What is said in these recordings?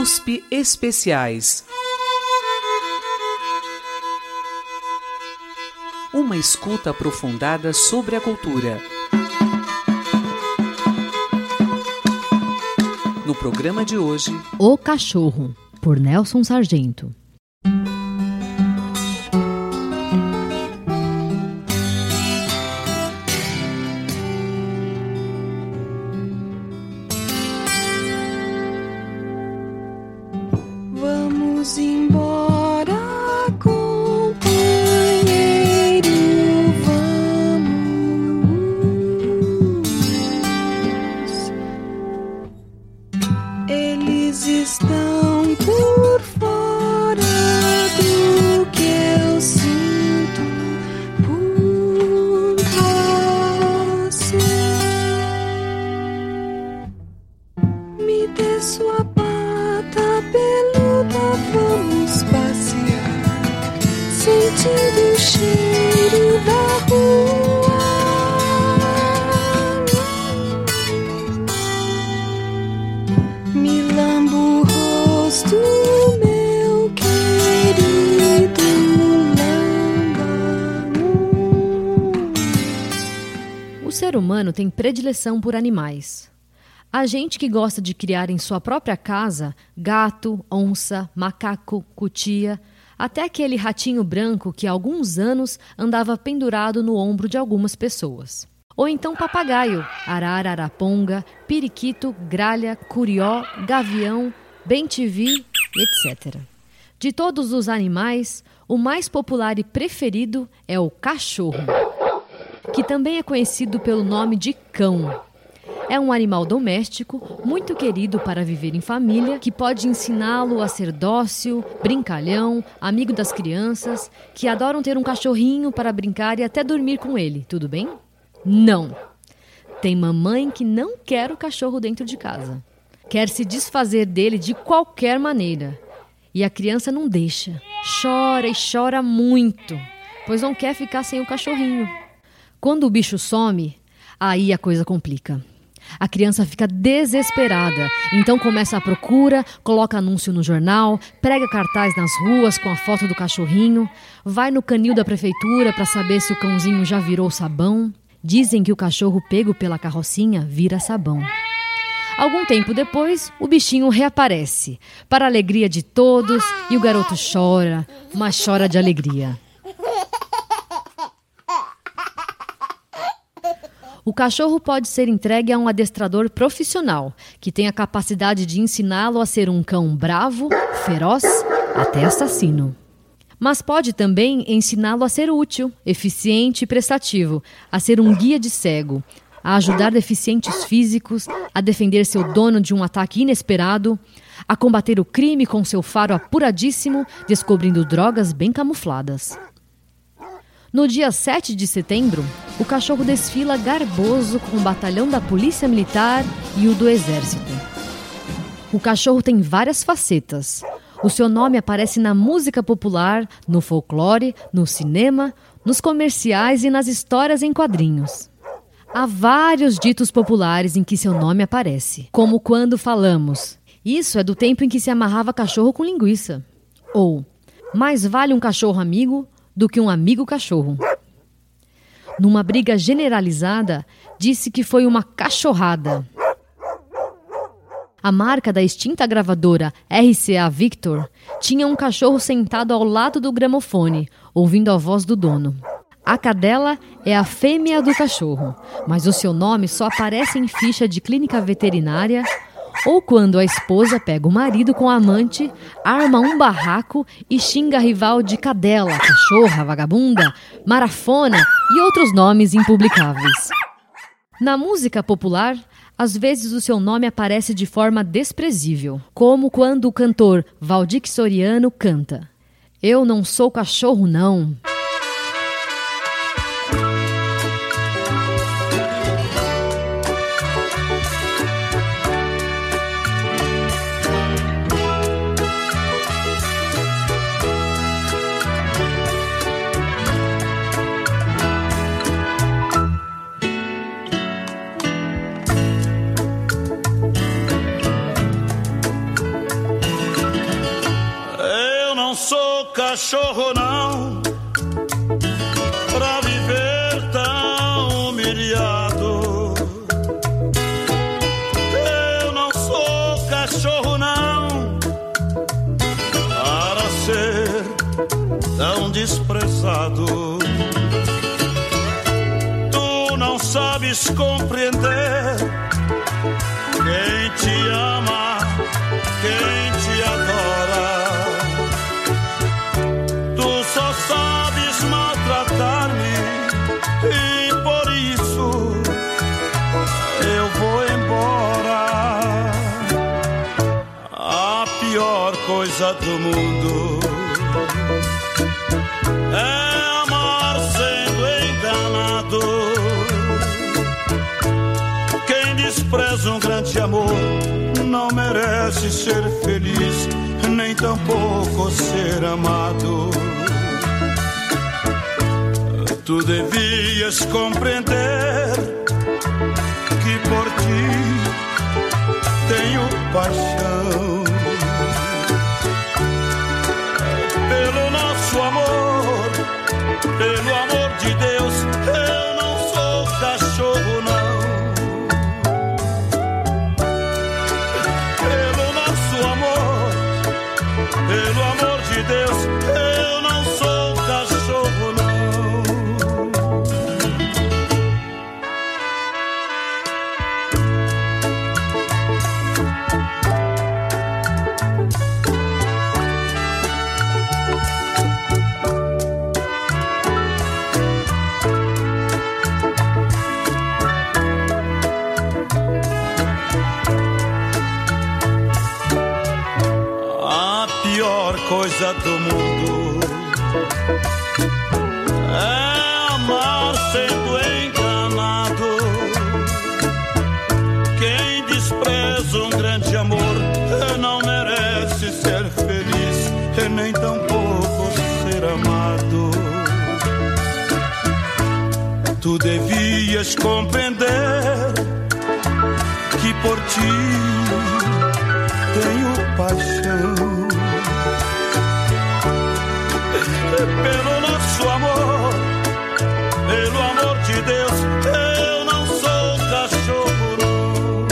USP Especiais. Uma escuta aprofundada sobre a cultura. No programa de hoje... O Cachorro, por Nelson Sargento. Tem predileção por animais. Há gente que gosta de criar em sua própria casa gato, onça, macaco, cutia, até aquele ratinho branco que há alguns anos andava pendurado no ombro de algumas pessoas. Ou então papagaio, arara, araponga, periquito, gralha, curió, gavião, bentivi, etc. De todos os animais, o mais popular e preferido é o cachorro, que também é conhecido pelo nome de cão. É um animal doméstico, muito querido para viver em família, que pode ensiná-lo a ser dócil, brincalhão, amigo das crianças, que adoram ter um cachorrinho para brincar e até dormir com ele, tudo bem? Não! Tem mamãe que não quer o cachorro dentro de casa. Quer se desfazer dele de qualquer maneira. E a criança não deixa. Chora e chora muito, pois não quer ficar sem o cachorrinho. Quando o bicho some, aí a coisa complica. A criança fica desesperada, então começa a procura, coloca anúncio no jornal, prega cartaz nas ruas com a foto do cachorrinho, vai no canil da prefeitura para saber se o cãozinho já virou sabão. Dizem que o cachorro pego pela carrocinha vira sabão. Algum tempo depois, o bichinho reaparece, para a alegria de todos, e o garoto chora, mas chora de alegria. O cachorro pode ser entregue a um adestrador profissional, que tem a capacidade de ensiná-lo a ser um cão bravo, feroz, até assassino. Mas pode também ensiná-lo a ser útil, eficiente e prestativo, a ser um guia de cego, a ajudar deficientes físicos, a defender seu dono de um ataque inesperado, a combater o crime com seu faro apuradíssimo, descobrindo drogas bem camufladas. No dia 7 de setembro, o cachorro desfila garboso com o batalhão da Polícia Militar e o do Exército. O cachorro tem várias facetas. O seu nome aparece na música popular, no folclore, no cinema, nos comerciais e nas histórias em quadrinhos. Há vários ditos populares em que seu nome aparece, como quando falamos: "Isso é do tempo em que se amarrava cachorro com linguiça", ou "Mais vale um cachorro amigo do que um amigo cachorro". Numa briga generalizada, disse que foi uma cachorrada. A marca da extinta gravadora RCA Victor tinha um cachorro sentado ao lado do gramofone, ouvindo a voz do dono. A cadela é a fêmea do cachorro, mas o seu nome só aparece em ficha de clínica veterinária ou quando a esposa pega o marido com a amante, arma um barraco e xinga a rival de cadela, cachorra, vagabunda, marafona e outros nomes impublicáveis. Na música popular, às vezes o seu nome aparece de forma desprezível, como quando o cantor Waldick Soriano canta: "Eu não sou cachorro, não". cachorro não, pra viver tão humilhado. Eu não sou cachorro não, para ser tão desprezado. Tu não sabes compreender quem te ama, quem te adora. Só sabes maltratar-me e por isso eu vou embora. A pior coisa do mundo é amar sendo enganado. Quem despreza um grande amor não merece ser feliz, nem tampouco ser amado. Tu devias compreender que por ti tenho paixão. Pelo nosso amor, pelo amor de Deus, eu não sou cachorro não. Pelo nosso amor, pelo amor de Deus, eu não sou cachorro não. Coisa do mundo é amar sendo enganado. Quem despreza um grande amor não merece ser feliz, nem tampouco ser amado. Tu devias compreender que por ti tenho paixão. Pelo nosso amor, pelo amor de Deus, eu não sou cachorro não.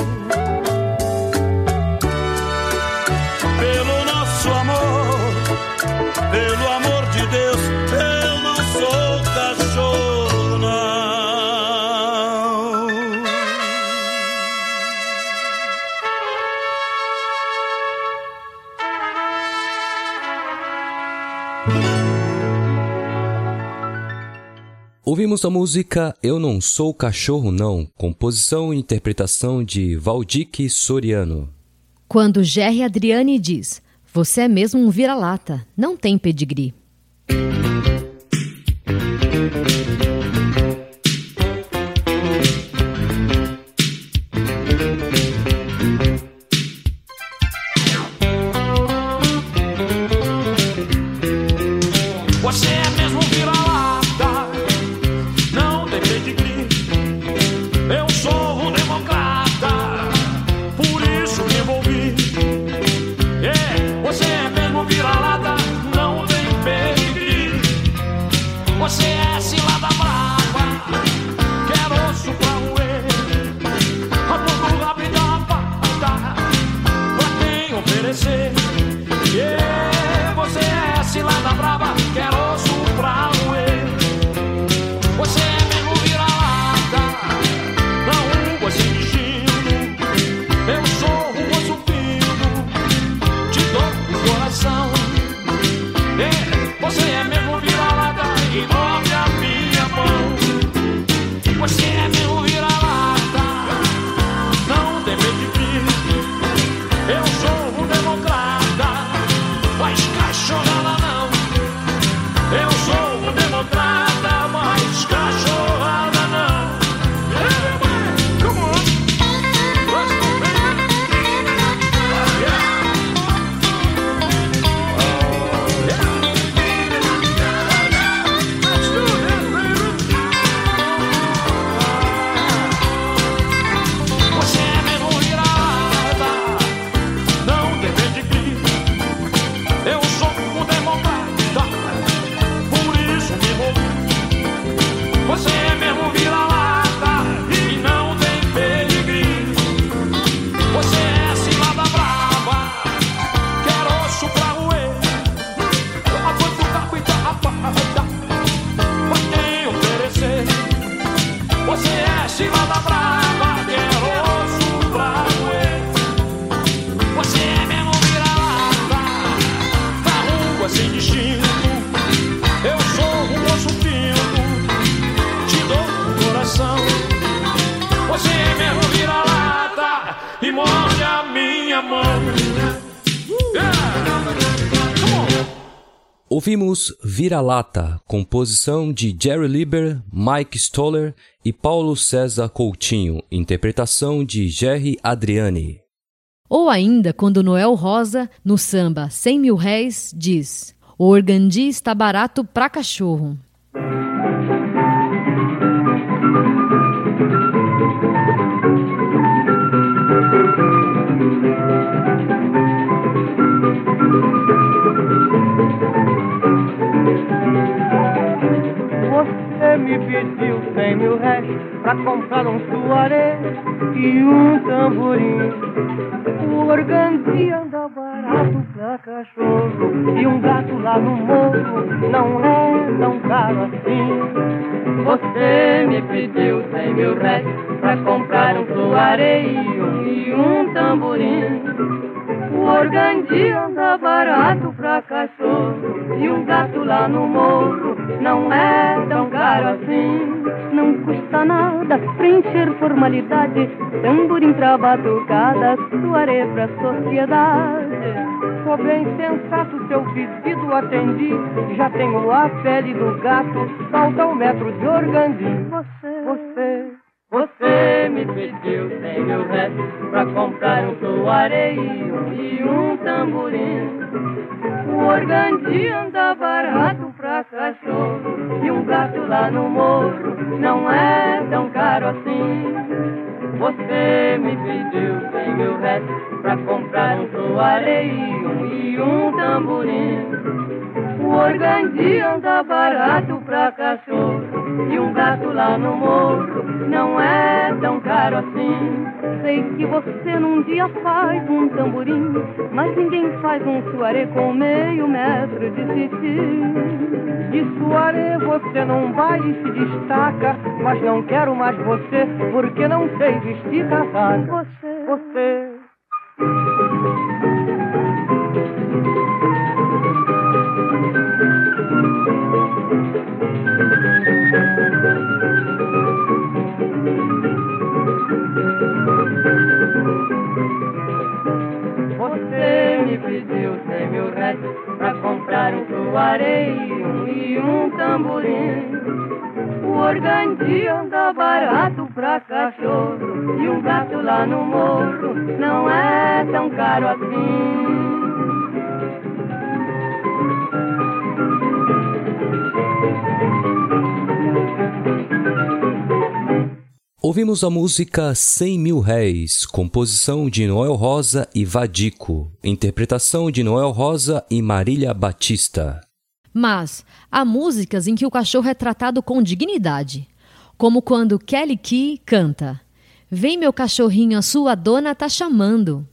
Pelo nosso amor, pelo amor de Deus, eu não sou cachorro não. Ouvimos a música Eu Não Sou Cachorro Não, composição e interpretação de Waldick Soriano. Quando Jerry Adriani diz, você é mesmo um vira-lata, não tem pedigree. Você é mesmo vira-lata, não tem pé. Ouvimos Vira-Lata, composição de Jerry Lieber, Mike Stoller e Paulo César Coutinho, interpretação de Jerry Adriani. Ou ainda, quando Noel Rosa, no samba 100 mil réis, diz: o organdi está barato pra cachorro. Me pediu 100 mil réis pra comprar um suaré e um tamborim. O organdi anda barato pra cachorro e um gato lá no morro não é tão caro assim. Você me pediu 100 mil réis pra comprar um suaré e um tamborim. O organdi anda barato pra cachorro e um gato lá no morro não é tão caro assim. Não custa nada preencher formalidade, tamborim pra batucada, suaré pra sociedade. Sou bem sensato, seu pedido atendi, já tenho a pele do gato, falta 1 metro de organdi. Você me pediu 100 mil réis pra comprar um suaré e um tamborim. O organdi anda barato pra cachorro e um gato lá no morro não é tão caro assim. Você me pediu 100 mil réis pra comprar um suaré e um tamborim. O organdi anda barato pra cachorro e um gato lá no morro não é tão caro assim. Sei que você num dia faz um tamborim, mas ninguém faz um suaré com 0,5 metro de titi. De suaré você num baile se destaca, mas não quero mais você porque não sei vestir casaca. Você me pediu 100 mil réis pra comprar um suaré e um tamborim. O organdi anda barato pra cachorro e um gato lá no morro não é tão caro assim. Ouvimos a música 100 mil réis, composição de Noel Rosa e Vadico, interpretação de Noel Rosa e Marília Batista. Mas há músicas em que o cachorro é tratado com dignidade, como quando Kelly Key canta: vem meu cachorrinho, a sua dona tá chamando.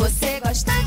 Você gosta?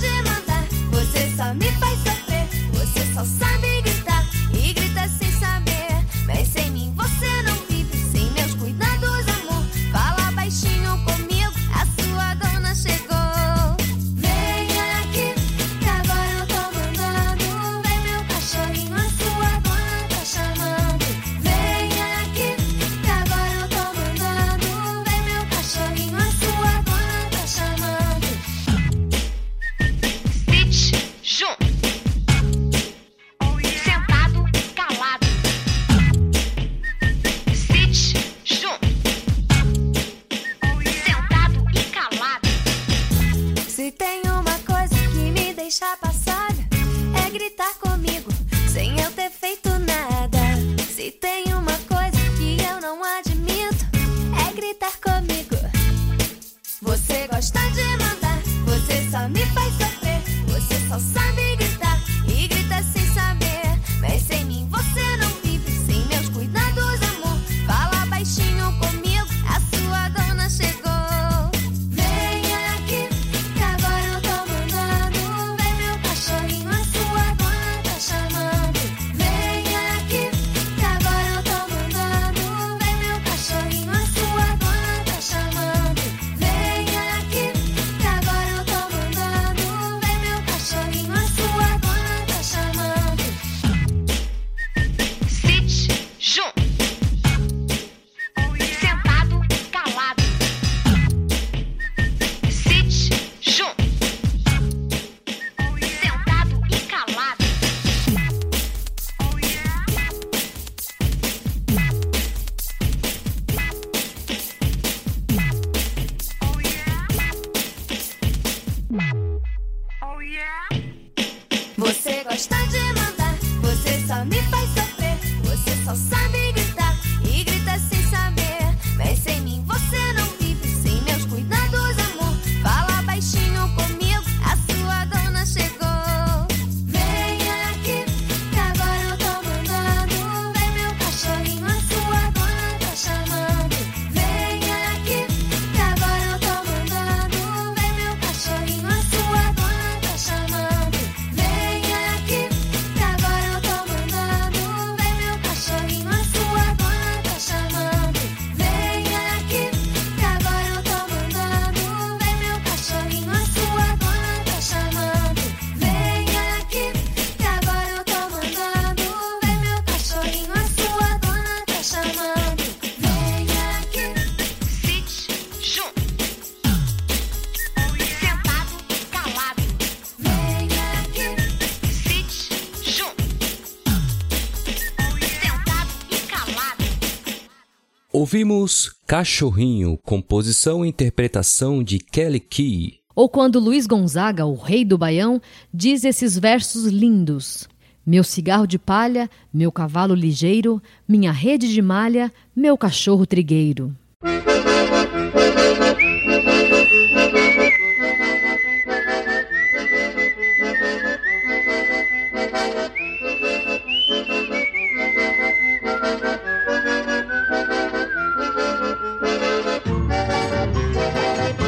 Ouvimos Cachorrinho, composição e interpretação de Kelly Key. Ou quando Luiz Gonzaga, o rei do Baião, diz esses versos lindos. Meu cigarro de palha, meu cavalo ligeiro, minha rede de malha, meu cachorro trigueiro.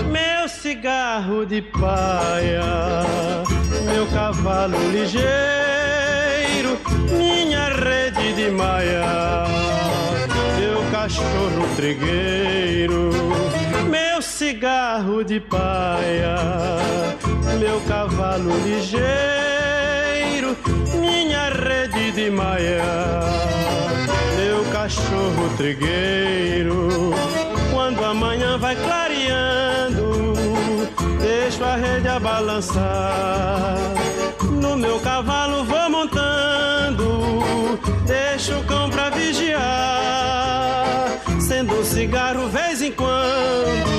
Meu cigarro de paia, meu cavalo ligeiro, minha rede de maia, meu cachorro trigueiro. Meu cigarro de paia, meu cavalo ligeiro, minha rede de maia, meu cachorro trigueiro. Quando amanhã vai clareando, deixo a rede a balançar, no meu cavalo vou montando, deixo o cão pra vigiar, acendo um cigarro vez em quando,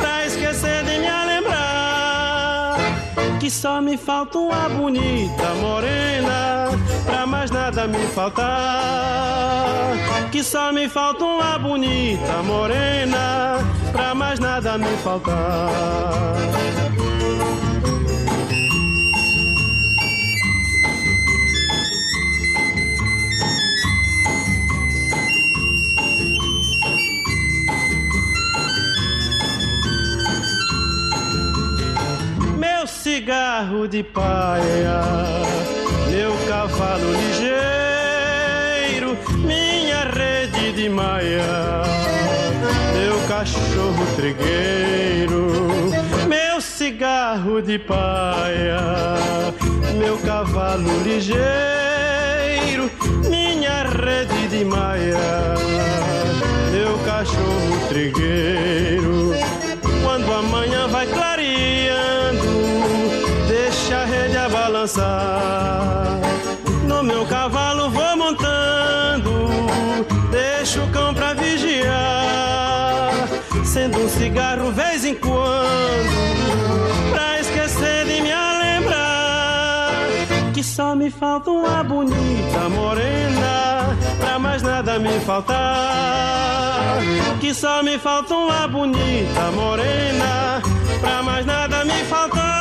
pra esquecer de me lembrar, que só me falta uma bonita morena, pra mais nada me faltar, que só me falta uma bonita morena, pra mais nada me faltar. Meu cigarro de paia, meu cavalo ligeiro, minha rede de maia, cachorro trigueiro. Meu cigarro de paia, meu cavalo ligeiro, minha rede de maia, meu cachorro trigueiro. Quando amanhã vai clareando, deixa a rede a balançar, no meu cavalo vou montando, deixo o cão pra vigiar, sendo um cigarro vez em quando, pra esquecer de me lembrar, que só me falta uma bonita morena, pra mais nada me faltar, que só me falta uma bonita morena, pra mais nada me faltar.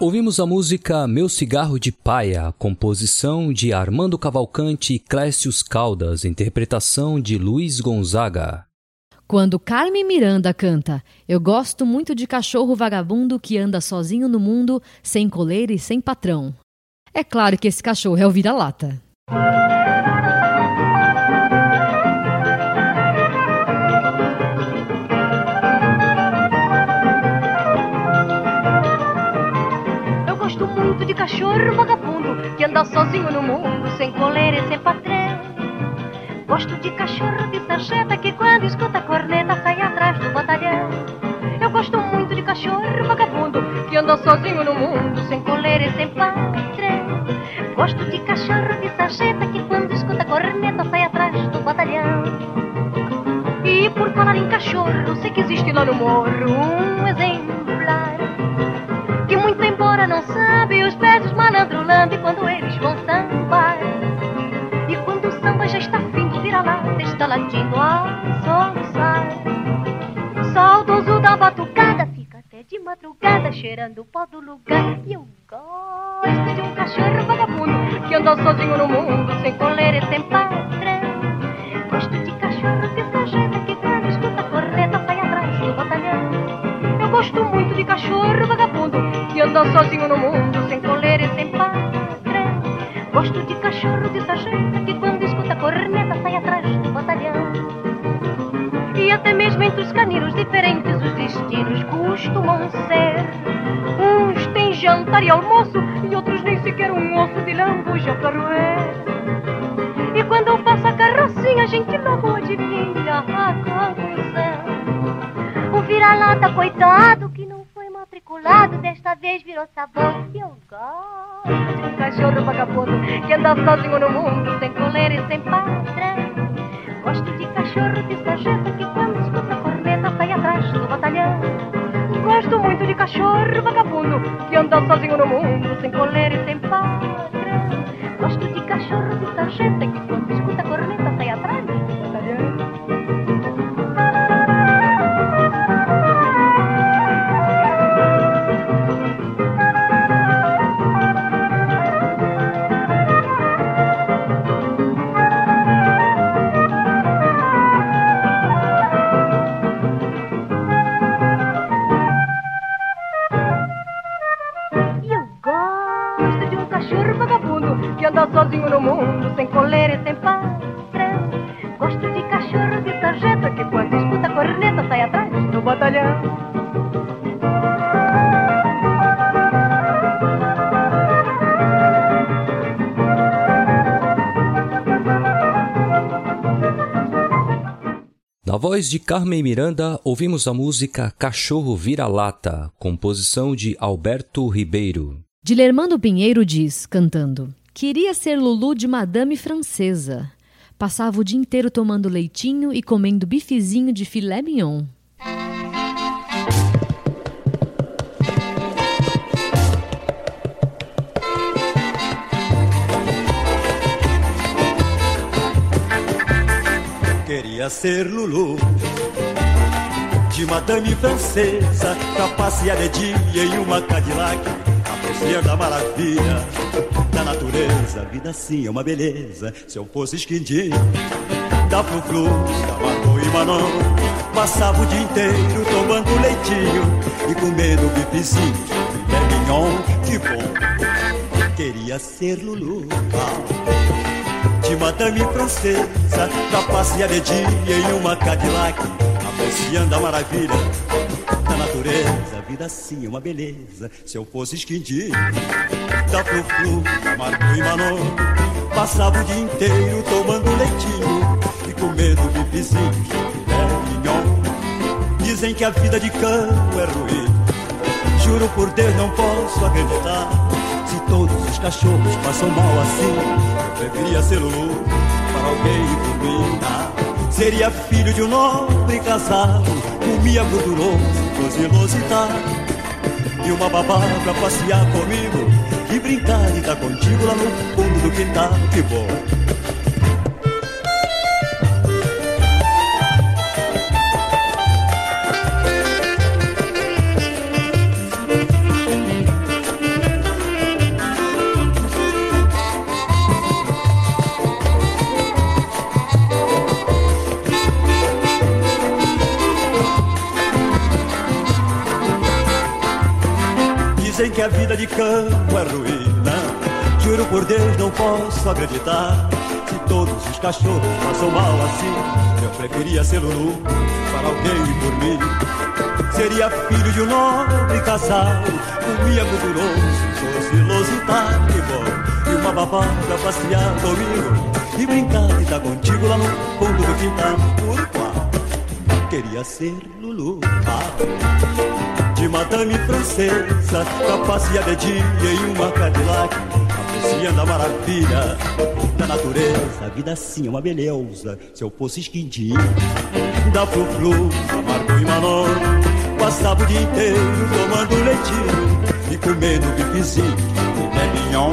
Ouvimos a música Meu Cigarro de Paia, composição de Armando Cavalcante e Clécio Caldas, interpretação de Luiz Gonzaga. Quando Carmen Miranda canta Eu gosto muito de cachorro vagabundo que anda sozinho no mundo, sem coleira e sem patrão, é claro que esse cachorro é o vira-lata. De cachorro vagabundo que anda sozinho no mundo, sem coleira e sem patrão. Gosto de cachorro de sarjeta que quando escuta a corneta sai atrás do batalhão. Eu gosto muito de cachorro vagabundo que anda sozinho no mundo, sem coleira e sem patrão. Gosto de cachorro de sarjeta que quando escuta a corneta sai atrás do batalhão. E por falar em cachorro, sei que existe lá no morro um exemplar que muito embora não sabe os pés os malandros lambe quando eles vão sambar. E quando o samba já está findo, vira-lata está latindo ao soluçar. Saudoso da batucada, fica até de madrugada cheirando o pó do lugar. E eu gosto de um cachorro vagabundo que anda sozinho no mundo, sem coleira e sem patrão. Gosto de cachorro que sarjeta que quando escuta a corneta sai atrás do batalhão. Eu gosto muito de cachorro vagabundo que anda sozinho no mundo, sem coleira e sem patrão. Gosto de cachorro de sarjeta que quando escuta a corneta sai atrás do batalhão. E até mesmo entre os caninos diferentes os destinos costumam ser. Uns têm jantar e almoço e outros nem sequer um osso de lambuja pra roer. E quando eu passo a carrocinha a gente logo adivinha a confusão. O vira-lata coitado que não matriculado desta vez virou sabão e eu gosto de um cachorro vagabundo que anda sozinho no mundo, sem coleira e sem padrão. Gosto de cachorro de sargento que quando escuta a corneta sai atrás do batalhão. Gosto muito de cachorro vagabundo que anda sozinho no mundo, sem coleira e sem padrão. Gosto de cachorro de sargento que quando escuta a corneta sai atrás do batalhão. Sozinho no mundo, sem coleira e sem patrão. Gosto de cachorro de sargento que quando escuta a corneta sai atrás do batalhão. Na voz de Carmen Miranda, ouvimos a música Cachorro Vira-Lata, composição de Alberto Ribeiro. Dilermando Pinheiro diz, cantando: queria ser Lulu de madame francesa. Passava o dia inteiro tomando leitinho e comendo bifezinho de filé mignon. Queria ser Lulu de madame francesa, pra passear de dia em uma Cadillac, apreciando a maravilha da natureza. A vida sim é uma beleza. Se eu fosse esquindim da Flu-Flu, da Manon e Manon, passava o dia inteiro tomando leitinho e comendo bifizinho de filé mignon. Que bom! Queria ser Lulu de madame francesa, da passear de dia em uma Cadillac, apreciando a maravilha da natureza. A vida sim é uma beleza. Se eu fosse esquindim da Flu-Flu, da Manon e Manon, passava o dia inteiro tomando leitinho e comendo bifizinho de filé mignon. Dizem que a vida de campo é ruim, juro por Deus não posso acreditar. Se todos os cachorros passam mal assim, eu preferia ser Lulu para alguém por mim. Seria filho de um nobre casado, comia gorduroso, cozilositado, e uma babá pra passear comigo e brincar e tá contigo lá no fundo do quintal. Que bom! Dizem que a vida de campo é ruína, juro por Deus não posso acreditar. Se todos os cachorros passam mal assim, eu preferia ser Lulu para alguém por mim. Seria filho de um nobre casado, comia gorduroso, sociloso e tático, e uma babá pra passear comigo e brincar e tá contigo lá no fundo do quintal. Uruguai. Queria ser Lulu de madame francesa, pra passear de dia em uma Cadillac, apreciando a maravilha da natureza. A vida sim é uma beleza. Se eu fosse esquindim da Flu-Flu, da Marco e Manon, passava o dia inteiro tomando leitinho e comendo bifizinho de filé mignon.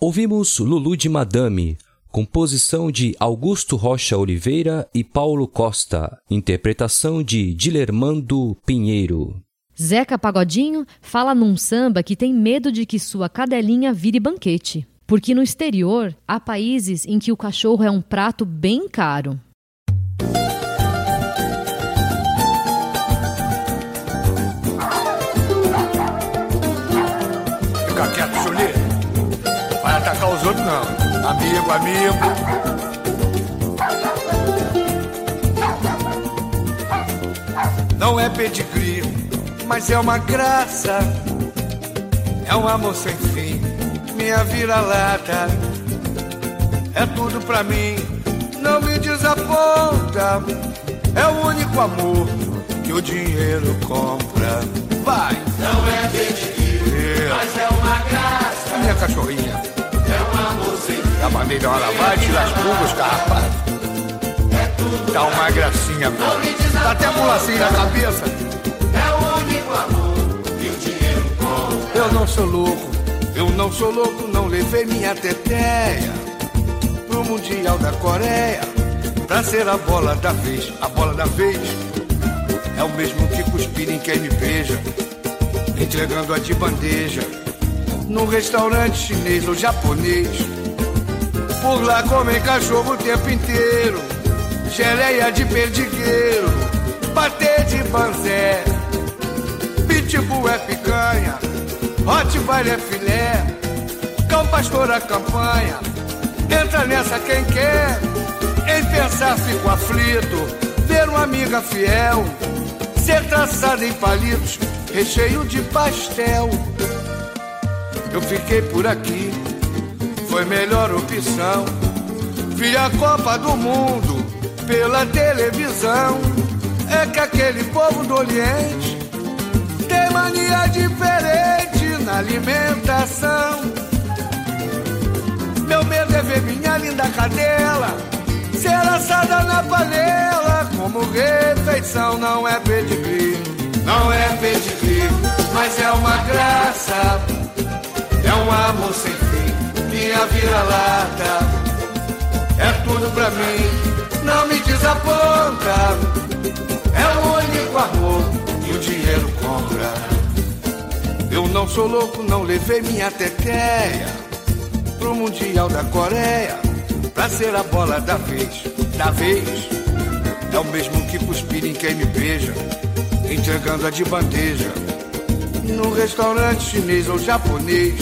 Ouvimos Lulu de Madame, composição de Augusto Rocha Oliveira e Paulo Costa, interpretação de Dilermando Pinheiro. Zeca Pagodinho fala num samba que tem medo de que sua cadelinha vire banquete, porque no exterior há países em que o cachorro é um prato bem caro. Fica quieto, Julinho. Vai atacar os outros não, amigo, amigo. Não é pedigree, mas é uma graça. É um amor sem fim, minha vira-lata. É tudo pra mim, não me desaponta. É o único amor que o dinheiro compra. Vai! Não é bem-vindo, mas é uma graça. Minha cachorrinha. É um amor sem fim. Dá uma melhora, vai, tira as pulgas, carrapato. Dá uma gracinha, pô. Dá até mulacinha na cabeça. É o único amor que o dinheiro compra. Eu não sou louco, não levei minha teteia pro Mundial da Coreia pra ser a bola da vez. A bola da vez é o mesmo que cuspir em quem me beija, entregando-a de bandeja num restaurante chinês ou japonês. Por lá comem cachorro o tempo inteiro, geleia de perdigueiro, patê de banzé. Pitbull é picanha, Rottweiler é filé, cão pastor a campanha, entra nessa quem quer. Em pensar fico aflito, ver uma amiga fiel ser traçada em palitos, recheio de pastel. Eu fiquei por aqui, foi melhor opção. Vi a Copa do Mundo pela televisão. É que aquele povo do Oriente tem mania diferente na alimentação. Meu medo é ver minha linda cadela ser assada na panela como refeição. Não é pedigree, não é pedigree, mas é uma graça. É um amor sem fim, minha vira-lata. É tudo pra mim, não me desaponta. É o único amor que o dinheiro compra. Eu não sou louco, não levei minha teteia pro Mundial da Coreia pra ser a bola da vez. Da vez é o mesmo que cuspir em quem me beija, entregando-a de bandeja num restaurante chinês ou japonês.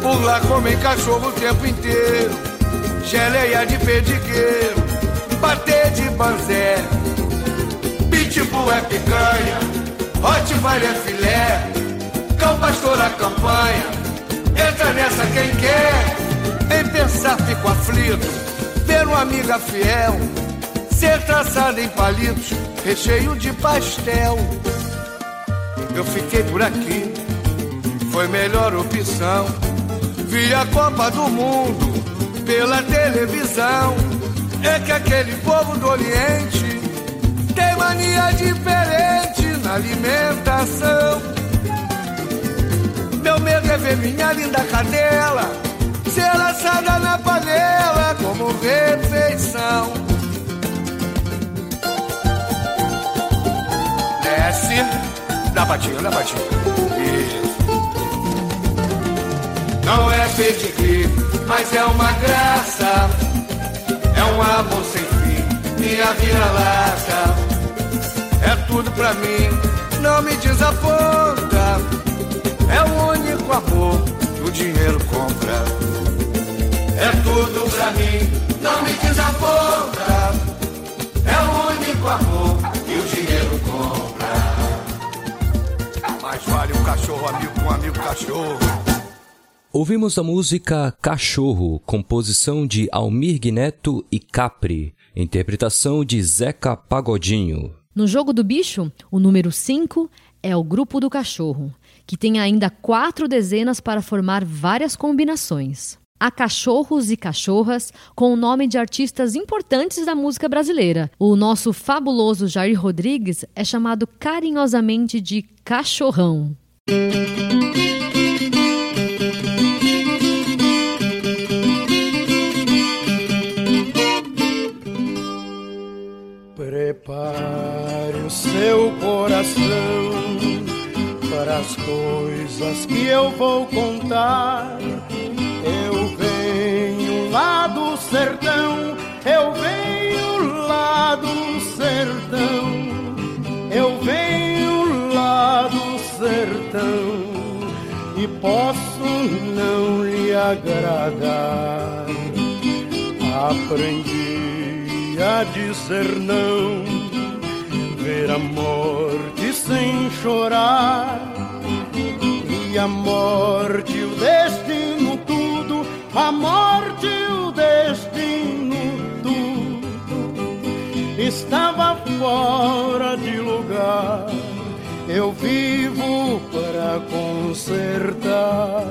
Por lá comem cachorro o tempo inteiro, geleia de perdigueiro, patê de banzé. Pitbull é picanha, Rottweiler é filé, cão pastor a campanha, entra nessa quem quer. Em pensar fico aflito, ver uma amiga fiel ser traçada em palitos, recheio de pastel. Eu fiquei por aqui, foi melhor opção. Vi a Copa do Mundo pela televisão. É que aquele povo do Oriente tem mania diferente na alimentação. Meu medo é ver minha linda cadela ser assada na panela como refeição. Desce, dá batida, dá batida. Isso. Não é pedigree, mas é uma graça. É um amor sem fim, minha vira-lata. É tudo pra mim, não me desaponta. É o único amor que o dinheiro compra. É tudo pra mim, não me desaponta. É o único amor que o dinheiro compra. Mais vale um cachorro amigo com um amigo cachorro. Ouvimos a música Cachorro, composição de Almir Guineto e Capri, interpretação de Zeca Pagodinho. No Jogo do Bicho, o número 5 é o grupo do cachorro, que tem ainda 4 dezenas para formar várias combinações. Há cachorros e cachorras com o nome de artistas importantes da música brasileira. O nosso fabuloso Jair Rodrigues é chamado carinhosamente de Cachorrão. Prepare o seu coração para as coisas que eu vou contar. Eu venho lá do sertão, eu venho lá do sertão, eu venho lá do sertão, e posso não lhe agradar. Aprendi a dizer não, ver a morte sem chorar, e e a morte, o destino, tudo. A morte, o destino, tudo. Estava fora de lugar. Eu vivo para consertar.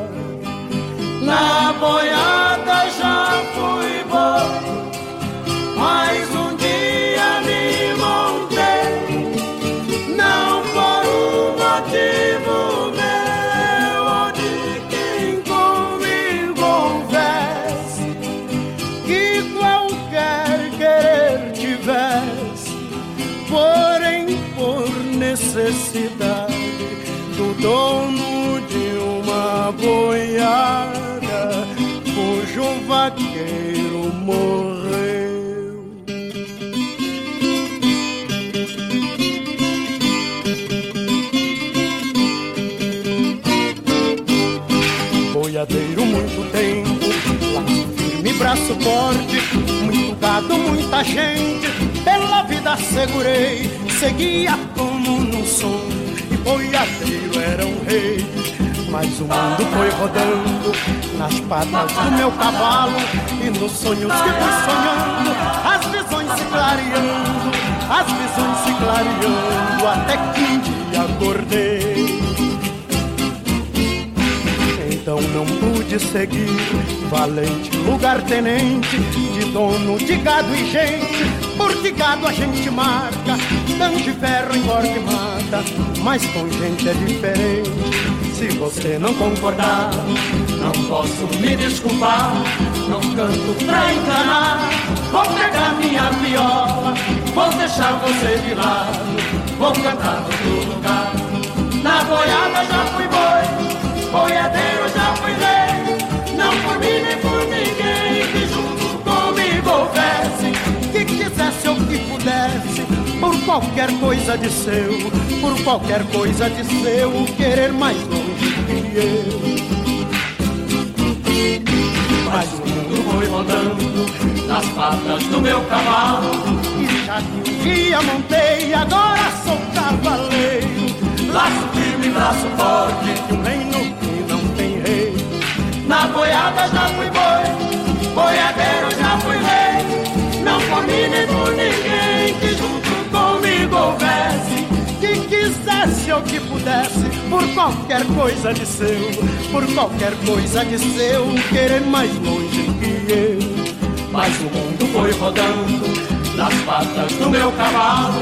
Na boiada já fui bom, mas um dia me montei. Não por um motivo meu ou de quem comigo houvesse, que qualquer querer tivesse, porém por necessidade do dono de uma boiada. João vaqueiro morreu. Boiadeiro muito tempo, laço firme, braço forte, muito gado, muita gente. Pela vida segurei, seguia como num som. E boiadeiro era um rei. Mas o mundo foi rodando nas patas do meu cavalo, e nos sonhos que fui sonhando, as visões se clareando, as visões se clareando, até que um dia acordei. Então não pude seguir, valente lugar-tenente, de dono de gado e gente. Por de gado a gente mata, tange ferro engorda e mata, mas com gente é diferente. Se você não concordar, não posso me desculpar. Não canto pra enganar. Vou pegar minha viola, vou deixar você de lado, vou cantar no outro lugar. Na boiada já fui boi, boiadeiro já fui rei. Não por mim nem por ninguém que junto comigo houvesse, que quisesse ou que pudesse. Por qualquer coisa de seu, por qualquer coisa de seu, querer mais longe que eu. Mas o mundo foi rodando nas patas do meu cavalo, e já que um dia montei, agora sou cavaleiro. Laço firme, braço forte, que um reino que não tem rei. Na boiada já fui boi, boiadeiro já fui rei. Não por mim nem por ninguém que junto comigo houvesse, que quisesse ou que pudesse, por qualquer coisa de seu, por qualquer coisa de seu, querer mais longe que eu. Mas o mundo foi rodando nas patas do meu cavalo,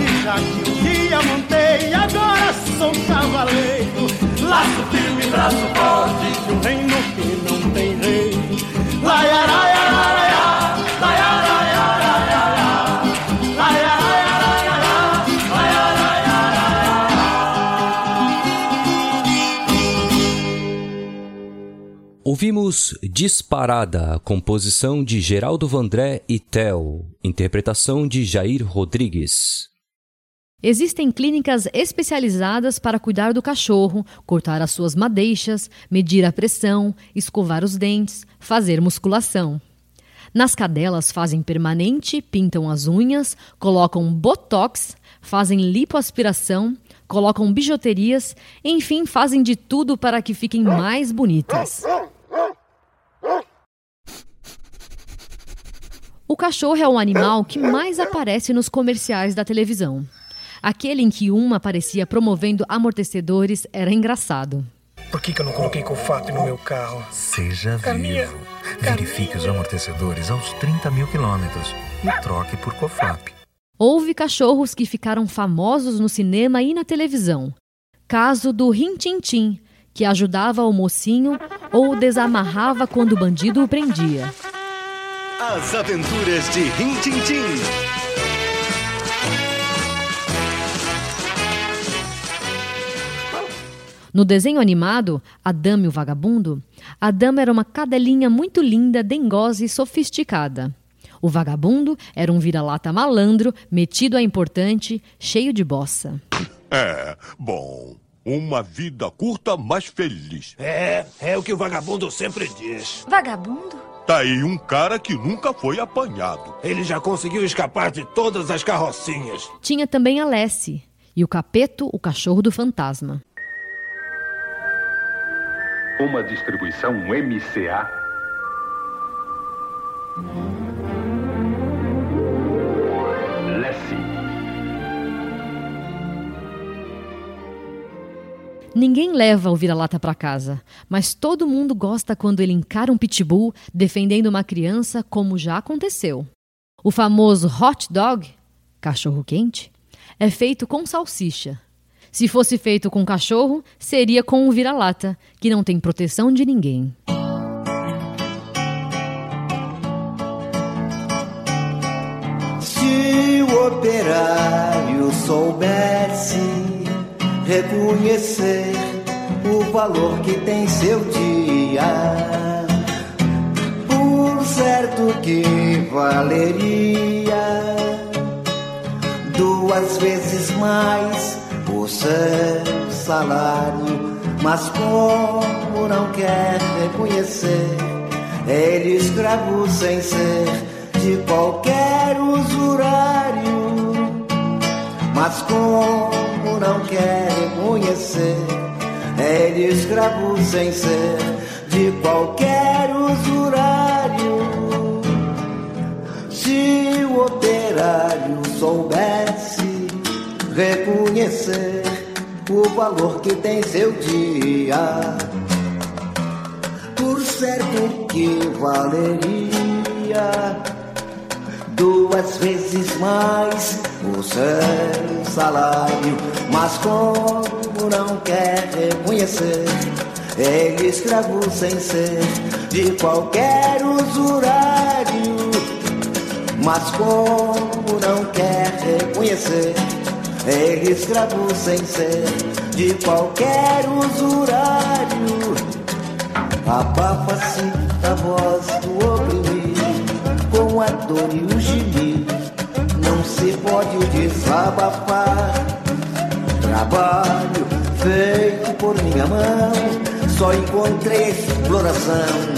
e já que um dia montei, agora sou cavaleiro. Laço firme, braço forte, de um reino que não tem rei. Laiaraiaraiá, laiaraiaraiá. Ouvimos Disparada, composição de Geraldo Vandré e Theo, interpretação de Jair Rodrigues. Existem clínicas especializadas para cuidar do cachorro, cortar as suas madeixas, medir a pressão, escovar os dentes, fazer musculação. Nas cadelas fazem permanente, pintam as unhas, colocam botox, fazem lipoaspiração, colocam bijuterias, enfim, fazem de tudo para que fiquem mais bonitas. O cachorro é o animal que mais aparece nos comerciais da televisão. Aquele em que uma aparecia promovendo amortecedores era engraçado. Por que eu não coloquei Cofap no meu carro? Seja vivo. Verifique os amortecedores aos 30.000 quilômetros e troque por Cofap. Houve cachorros que ficaram famosos no cinema e na televisão. Caso do Rin Tin Tin, que ajudava o mocinho ou o desamarrava quando o bandido o prendia. As Aventuras de Rin Tin Tin. No desenho animado, A Dama e o Vagabundo, a dama era uma cadelinha muito linda, dengosa e sofisticada. O vagabundo era um vira-lata malandro, metido a importante, cheio de bossa. É, bom, uma vida curta, mas feliz. É o que o vagabundo sempre diz. Vagabundo? Tá aí um cara que nunca foi apanhado. Ele já conseguiu escapar de todas as carrocinhas. Tinha também a Lassie e o Capeto, o cachorro do fantasma. uma distribuição MCA. Lassie. Ninguém leva o vira-lata para casa, mas todo mundo gosta quando ele encara um pitbull defendendo uma criança, como já aconteceu. O famoso hot dog, cachorro quente, é feito com salsicha. Se fosse feito com cachorro, seria com um vira-lata, que não tem proteção de ninguém. Se o operário soubesse reconhecer o valor que tem seu dia, por certo que valeria 2 vezes mais o seu salário, mas como não quer reconhecer ele escravo sem ser de qualquer usurário, mas como não quer reconhecer ele escravo sem ser de qualquer usurário. Se o operário soubesse reconhecer o valor que tem seu dia, por certo que valeria 2 vezes mais o seu salário, mas como não quer reconhecer ele escravo sem ser de qualquer usurário, mas como não quer reconhecer ele escravo sem ser de qualquer usurário. Abafa-se a voz do oprimido com a dor e o gemido, não se pode desabafar. Trabalho feito por minha mão, só encontrei exploração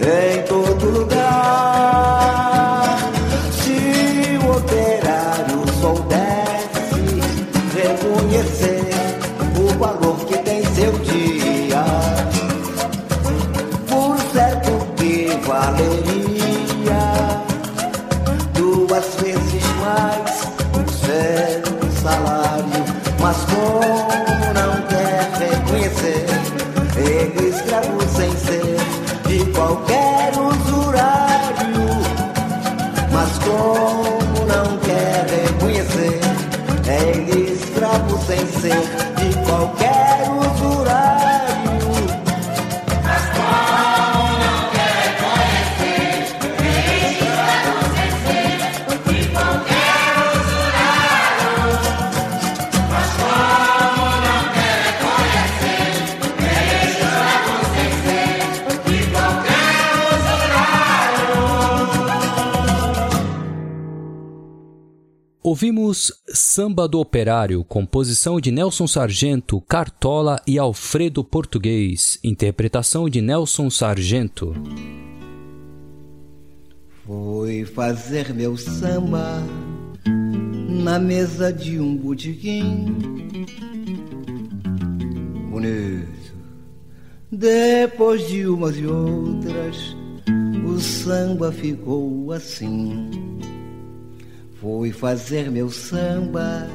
em todo lugar. Se o operário soubesse reconhecer o valor que tem seu dia, por certo que valeria 2 vezes mais o seu salário, mas como não quer reconhecer ele escravo sem ser de qualquer usurário, mas como não quer reconhecer ele escravo sem ser de qualquer usurário, mas como não quer reconhecer ele escravo sem ser de qualquer usurário, mas como não quer reconhecer ele escravo sem ser de qualquer usurário. Ouvimos Samba do Operário, composição de Nelson Sargento, Cartola e Alfredo Português, interpretação de Nelson Sargento. Fui fazer meu samba na mesa de um botequim bonito. Depois de umas e outras, o samba ficou assim. Fui fazer meu samba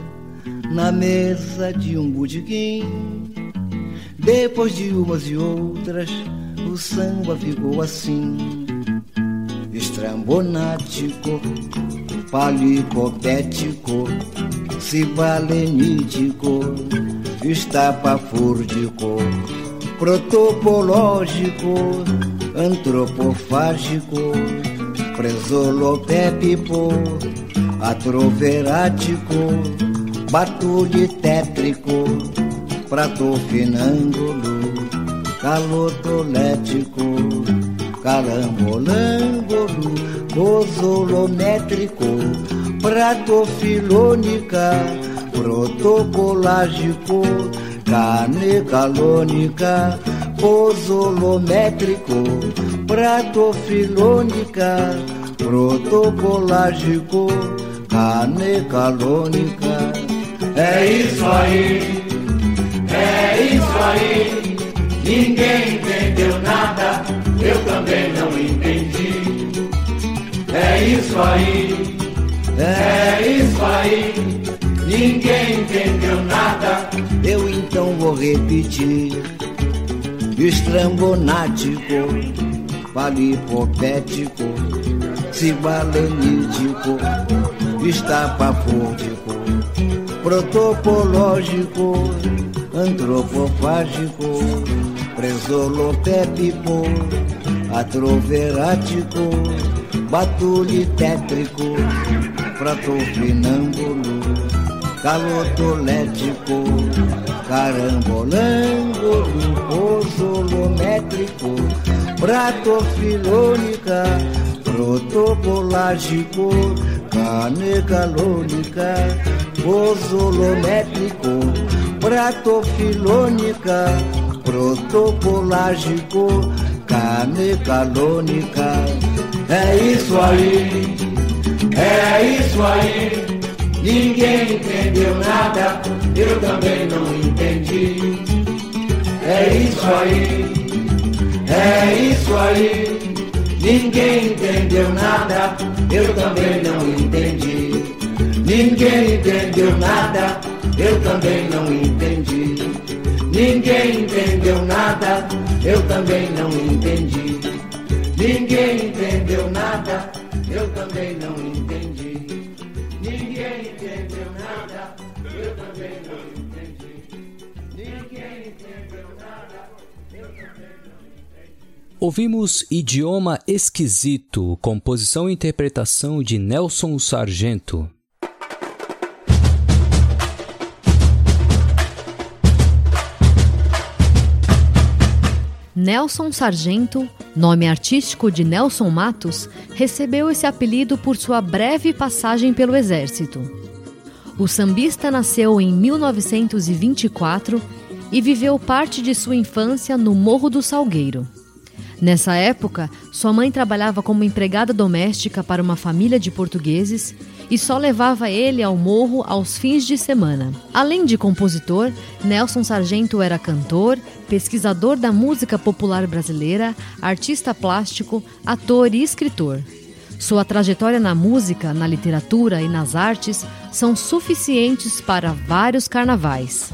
na mesa de um botequim. Depois de umas e outras, o samba ficou assim: estrambonático, palicopético, cibalemítico, estapafúrdico, protopológico, antropofágico, presolopépipo, atroverático, batulho tétrico, pratofinângulo, calotolético, carambolângulo, cozolométrico, pratofilônica, protocolágico, canecalônica, pozolométrico, pratofilônica, protocolágico, canecalônica. É isso aí, Ninguém entendeu nada, eu também não entendi. É isso aí, é isso aí. Ninguém entendeu nada, eu então vou repetir. Estrangonático, palipopético, cibalenítico, estapafúrdico, protopológico, antropofágico, presolopépico, atroverático, batulitétrico, pratofinângulo, calotolético, carambolângulo, pozolométrico, pratofilônica, protopolágico, canecalônica, pozolométrico, pratofilônica, protopolágico, canecalônica. É isso aí, é isso aí. Ninguém entendeu nada, eu também não entendi. É isso aí, é isso aí. Ninguém entendeu nada, eu também não entendi. Ninguém entendeu nada, eu também não entendi. Ninguém entendeu nada, eu também não entendi. Ninguém entendeu nada, eu também não entendi. Ouvimos Idioma Esquisito, composição e interpretação de Nelson Sargento. Nelson Sargento, nome artístico de Nelson Matos, recebeu esse apelido por sua breve passagem pelo Exército. O sambista nasceu em 1924 e viveu parte de sua infância no Morro do Salgueiro. Nessa época, sua mãe trabalhava como empregada doméstica para uma família de portugueses e só levava ele ao morro aos fins de semana. Além de compositor, Nelson Sargento era cantor, pesquisador da música popular brasileira, artista plástico, ator e escritor. Sua trajetória na música, na literatura e nas artes são suficientes para vários carnavais.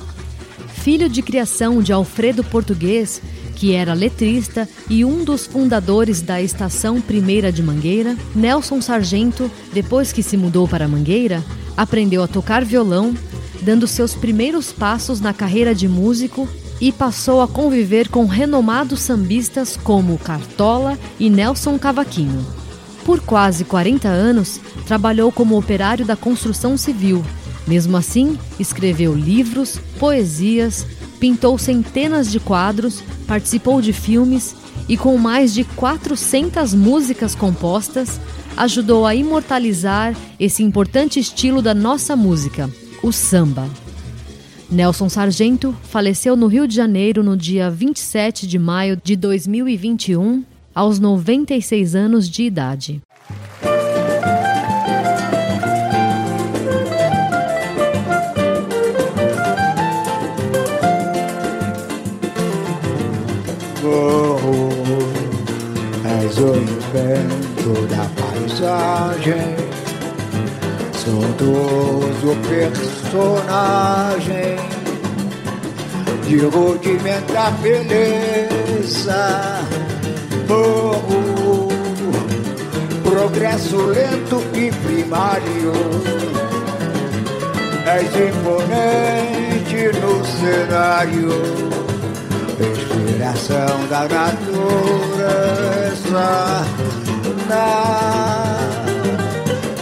Filho de criação de Alfredo Português, que era letrista e um dos fundadores da Estação Primeira de Mangueira, Nelson Sargento, depois que se mudou para Mangueira, aprendeu a tocar violão, dando seus primeiros passos na carreira de músico e passou a conviver com renomados sambistas como Cartola e Nelson Cavaquinho. Por quase 40 anos, trabalhou como operário da construção civil. Mesmo assim, escreveu livros, poesias, pintou centenas de quadros, participou de filmes e, com mais de 400 músicas compostas, ajudou a imortalizar esse importante estilo da nossa música, o samba. Nelson Sargento faleceu no Rio de Janeiro no dia 27 de maio de 2021, aos 96 anos de idade. Morro, és o invento da paisagem, saudoso personagem de rudimentar beleza. Morro, progresso lento e primário, és imponente no cenário, inspiração da natureza, na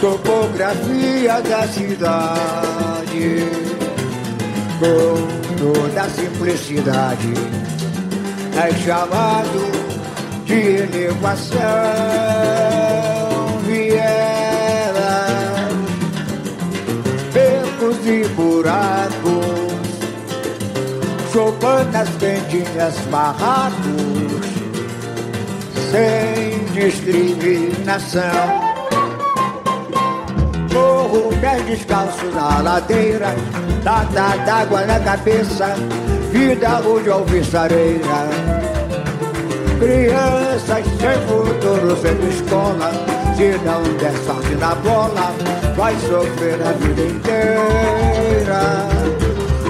topografia da cidade, com toda a simplicidade, é chamado de elevação. Viela, becos e buracos, chovanas, vendinhas, barracos, sem discriminação. Morro, pés descalços na ladeira, lata d'água na cabeça, Fidalgo de alviçareira, crianças sem futuro, sem escola. Se não der sorte na bola, vai sofrer a vida inteira.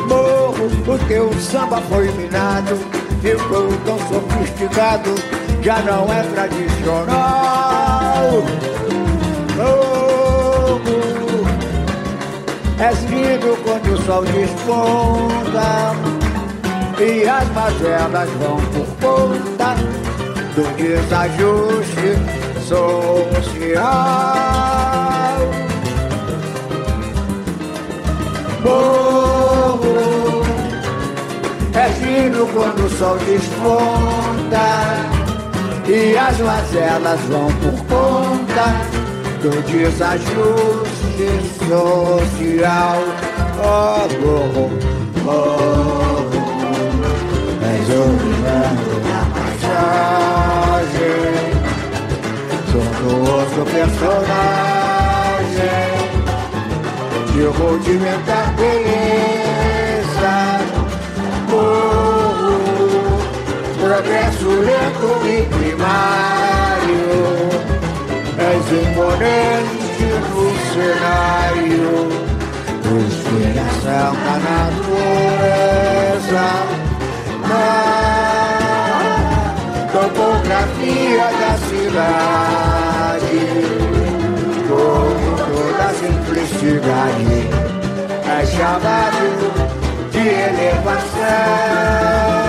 Morro, porque o samba foi minado, ficou tão sofisticado, já não é tradicional. Morro, és lindo quando o sol desponta, e as mazelas vão por conta do desajuste social. Morro, és lindo quando o sol desponta, e as mazelas vão por conta do desajuste social. Oh, morro, morro, és ordenado na paisagem, tornou-se personagem de rudimentar beleza. Progresso lento e primário, és imponente no cenário, inspiração da natureza, na topografia da cidade, com toda simplicidade, é chamado de elevação.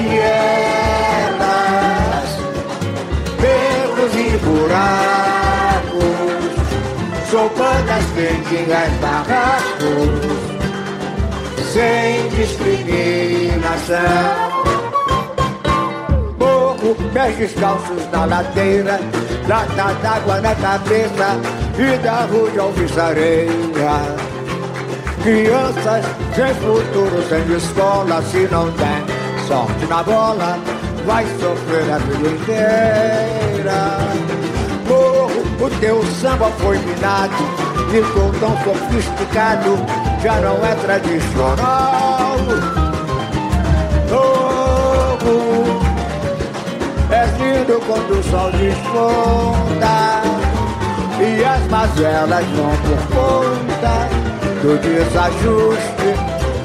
E elas, pelos e buracos, soltando as quentinhas barracos, sem discriminação. Morro, pés descalços na ladeira, lata d'água na cabeça, Fidalgo de alviçareira, crianças sem futuro, sem escola, se não tem sorte na bola, vai sofrer a vida inteira. Morro, o teu samba foi minado, ficou tão sofisticado, já não é tradicional. Morro, és lindo quando o sol desponta, e as mazelas vão por conta do desajuste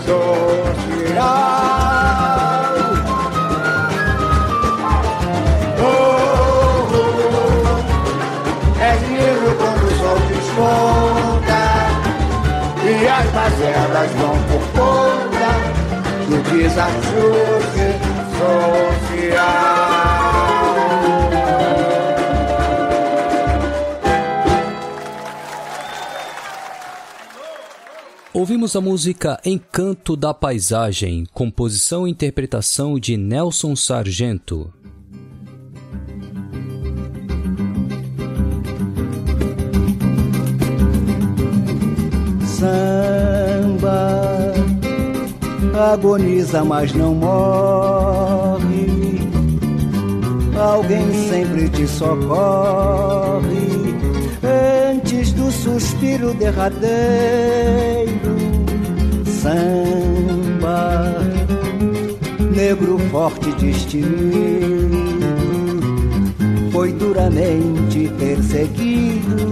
social. E as mazelas vão por conta do desajuste social. Ouvimos a música Encanto da Paisagem, composição e interpretação de Nelson Sargento. Samba agoniza, mas não morre. Alguém sempre te socorre antes do suspiro derradeiro. Samba negro forte destemido, foi duramente perseguido.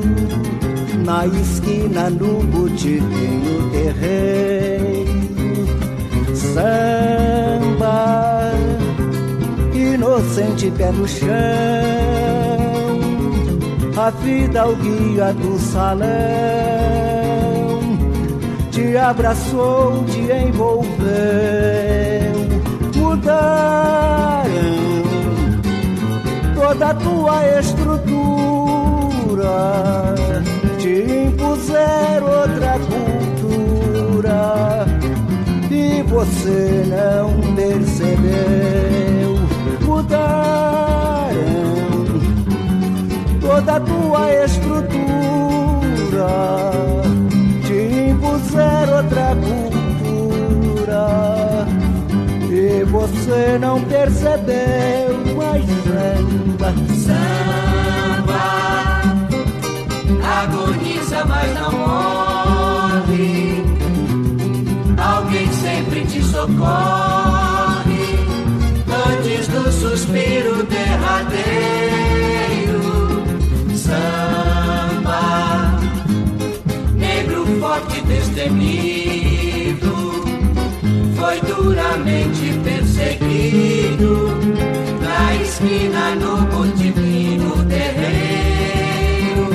Na esquina, no botequim, no terreiro. Samba inocente, pé no chão, a vida, o guia do salão, te abraçou, te envolveu. Mudaram toda a tua estrutura, te impuseram outra cultura e você não percebeu. Mudaram toda a tua estrutura, te impuseram outra cultura e você não percebeu. Mas samba, samba agoniza, mas não morre. Alguém sempre te socorre destemido, foi duramente perseguido, na esquina no Cotivino terreiro.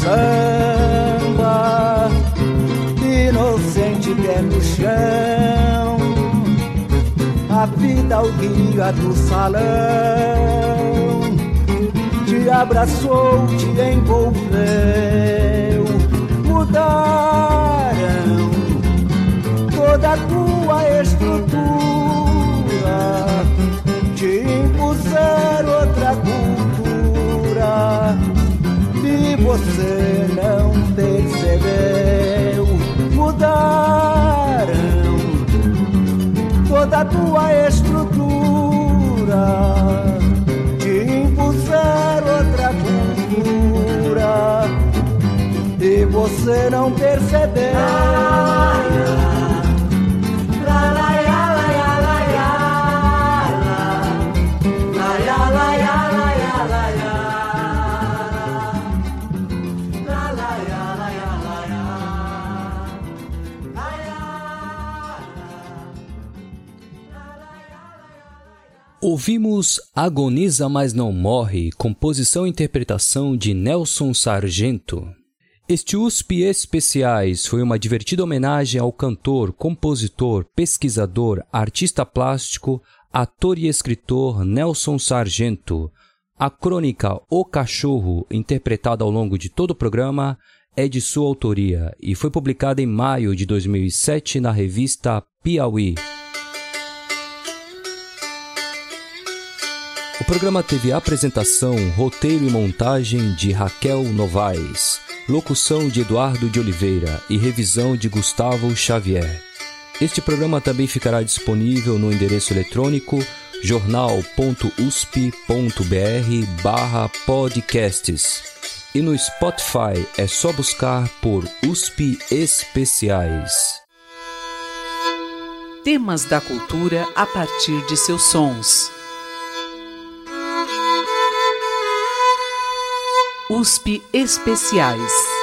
Samba, inocente pé no chão, a vida ao guia do salão, te abraçou, te envolveu, mudaram toda a tua estrutura, te impuseram outra cultura e você não percebeu, mudaram toda a tua estrutura, te impuseram outra cultura e você não percebeu. Ouvimos Agoniza Mas Não Morre, composição e interpretação de Nelson Sargento. Este USP Especiais foi uma divertida homenagem ao cantor, compositor, pesquisador, artista plástico, ator e escritor Nelson Sargento. A crônica O Cachorro, interpretada ao longo de todo o programa, é de sua autoria e foi publicada em maio de 2007 na revista Piauí. O programa teve apresentação, roteiro e montagem de Raquel Novaes, locução de Eduardo de Oliveira e revisão de Gustavo Xavier. Este programa também ficará disponível no endereço eletrônico jornal.usp.br/podcasts e no Spotify é só buscar por USP Especiais. Temas da cultura a partir de seus sons. USP Especiais.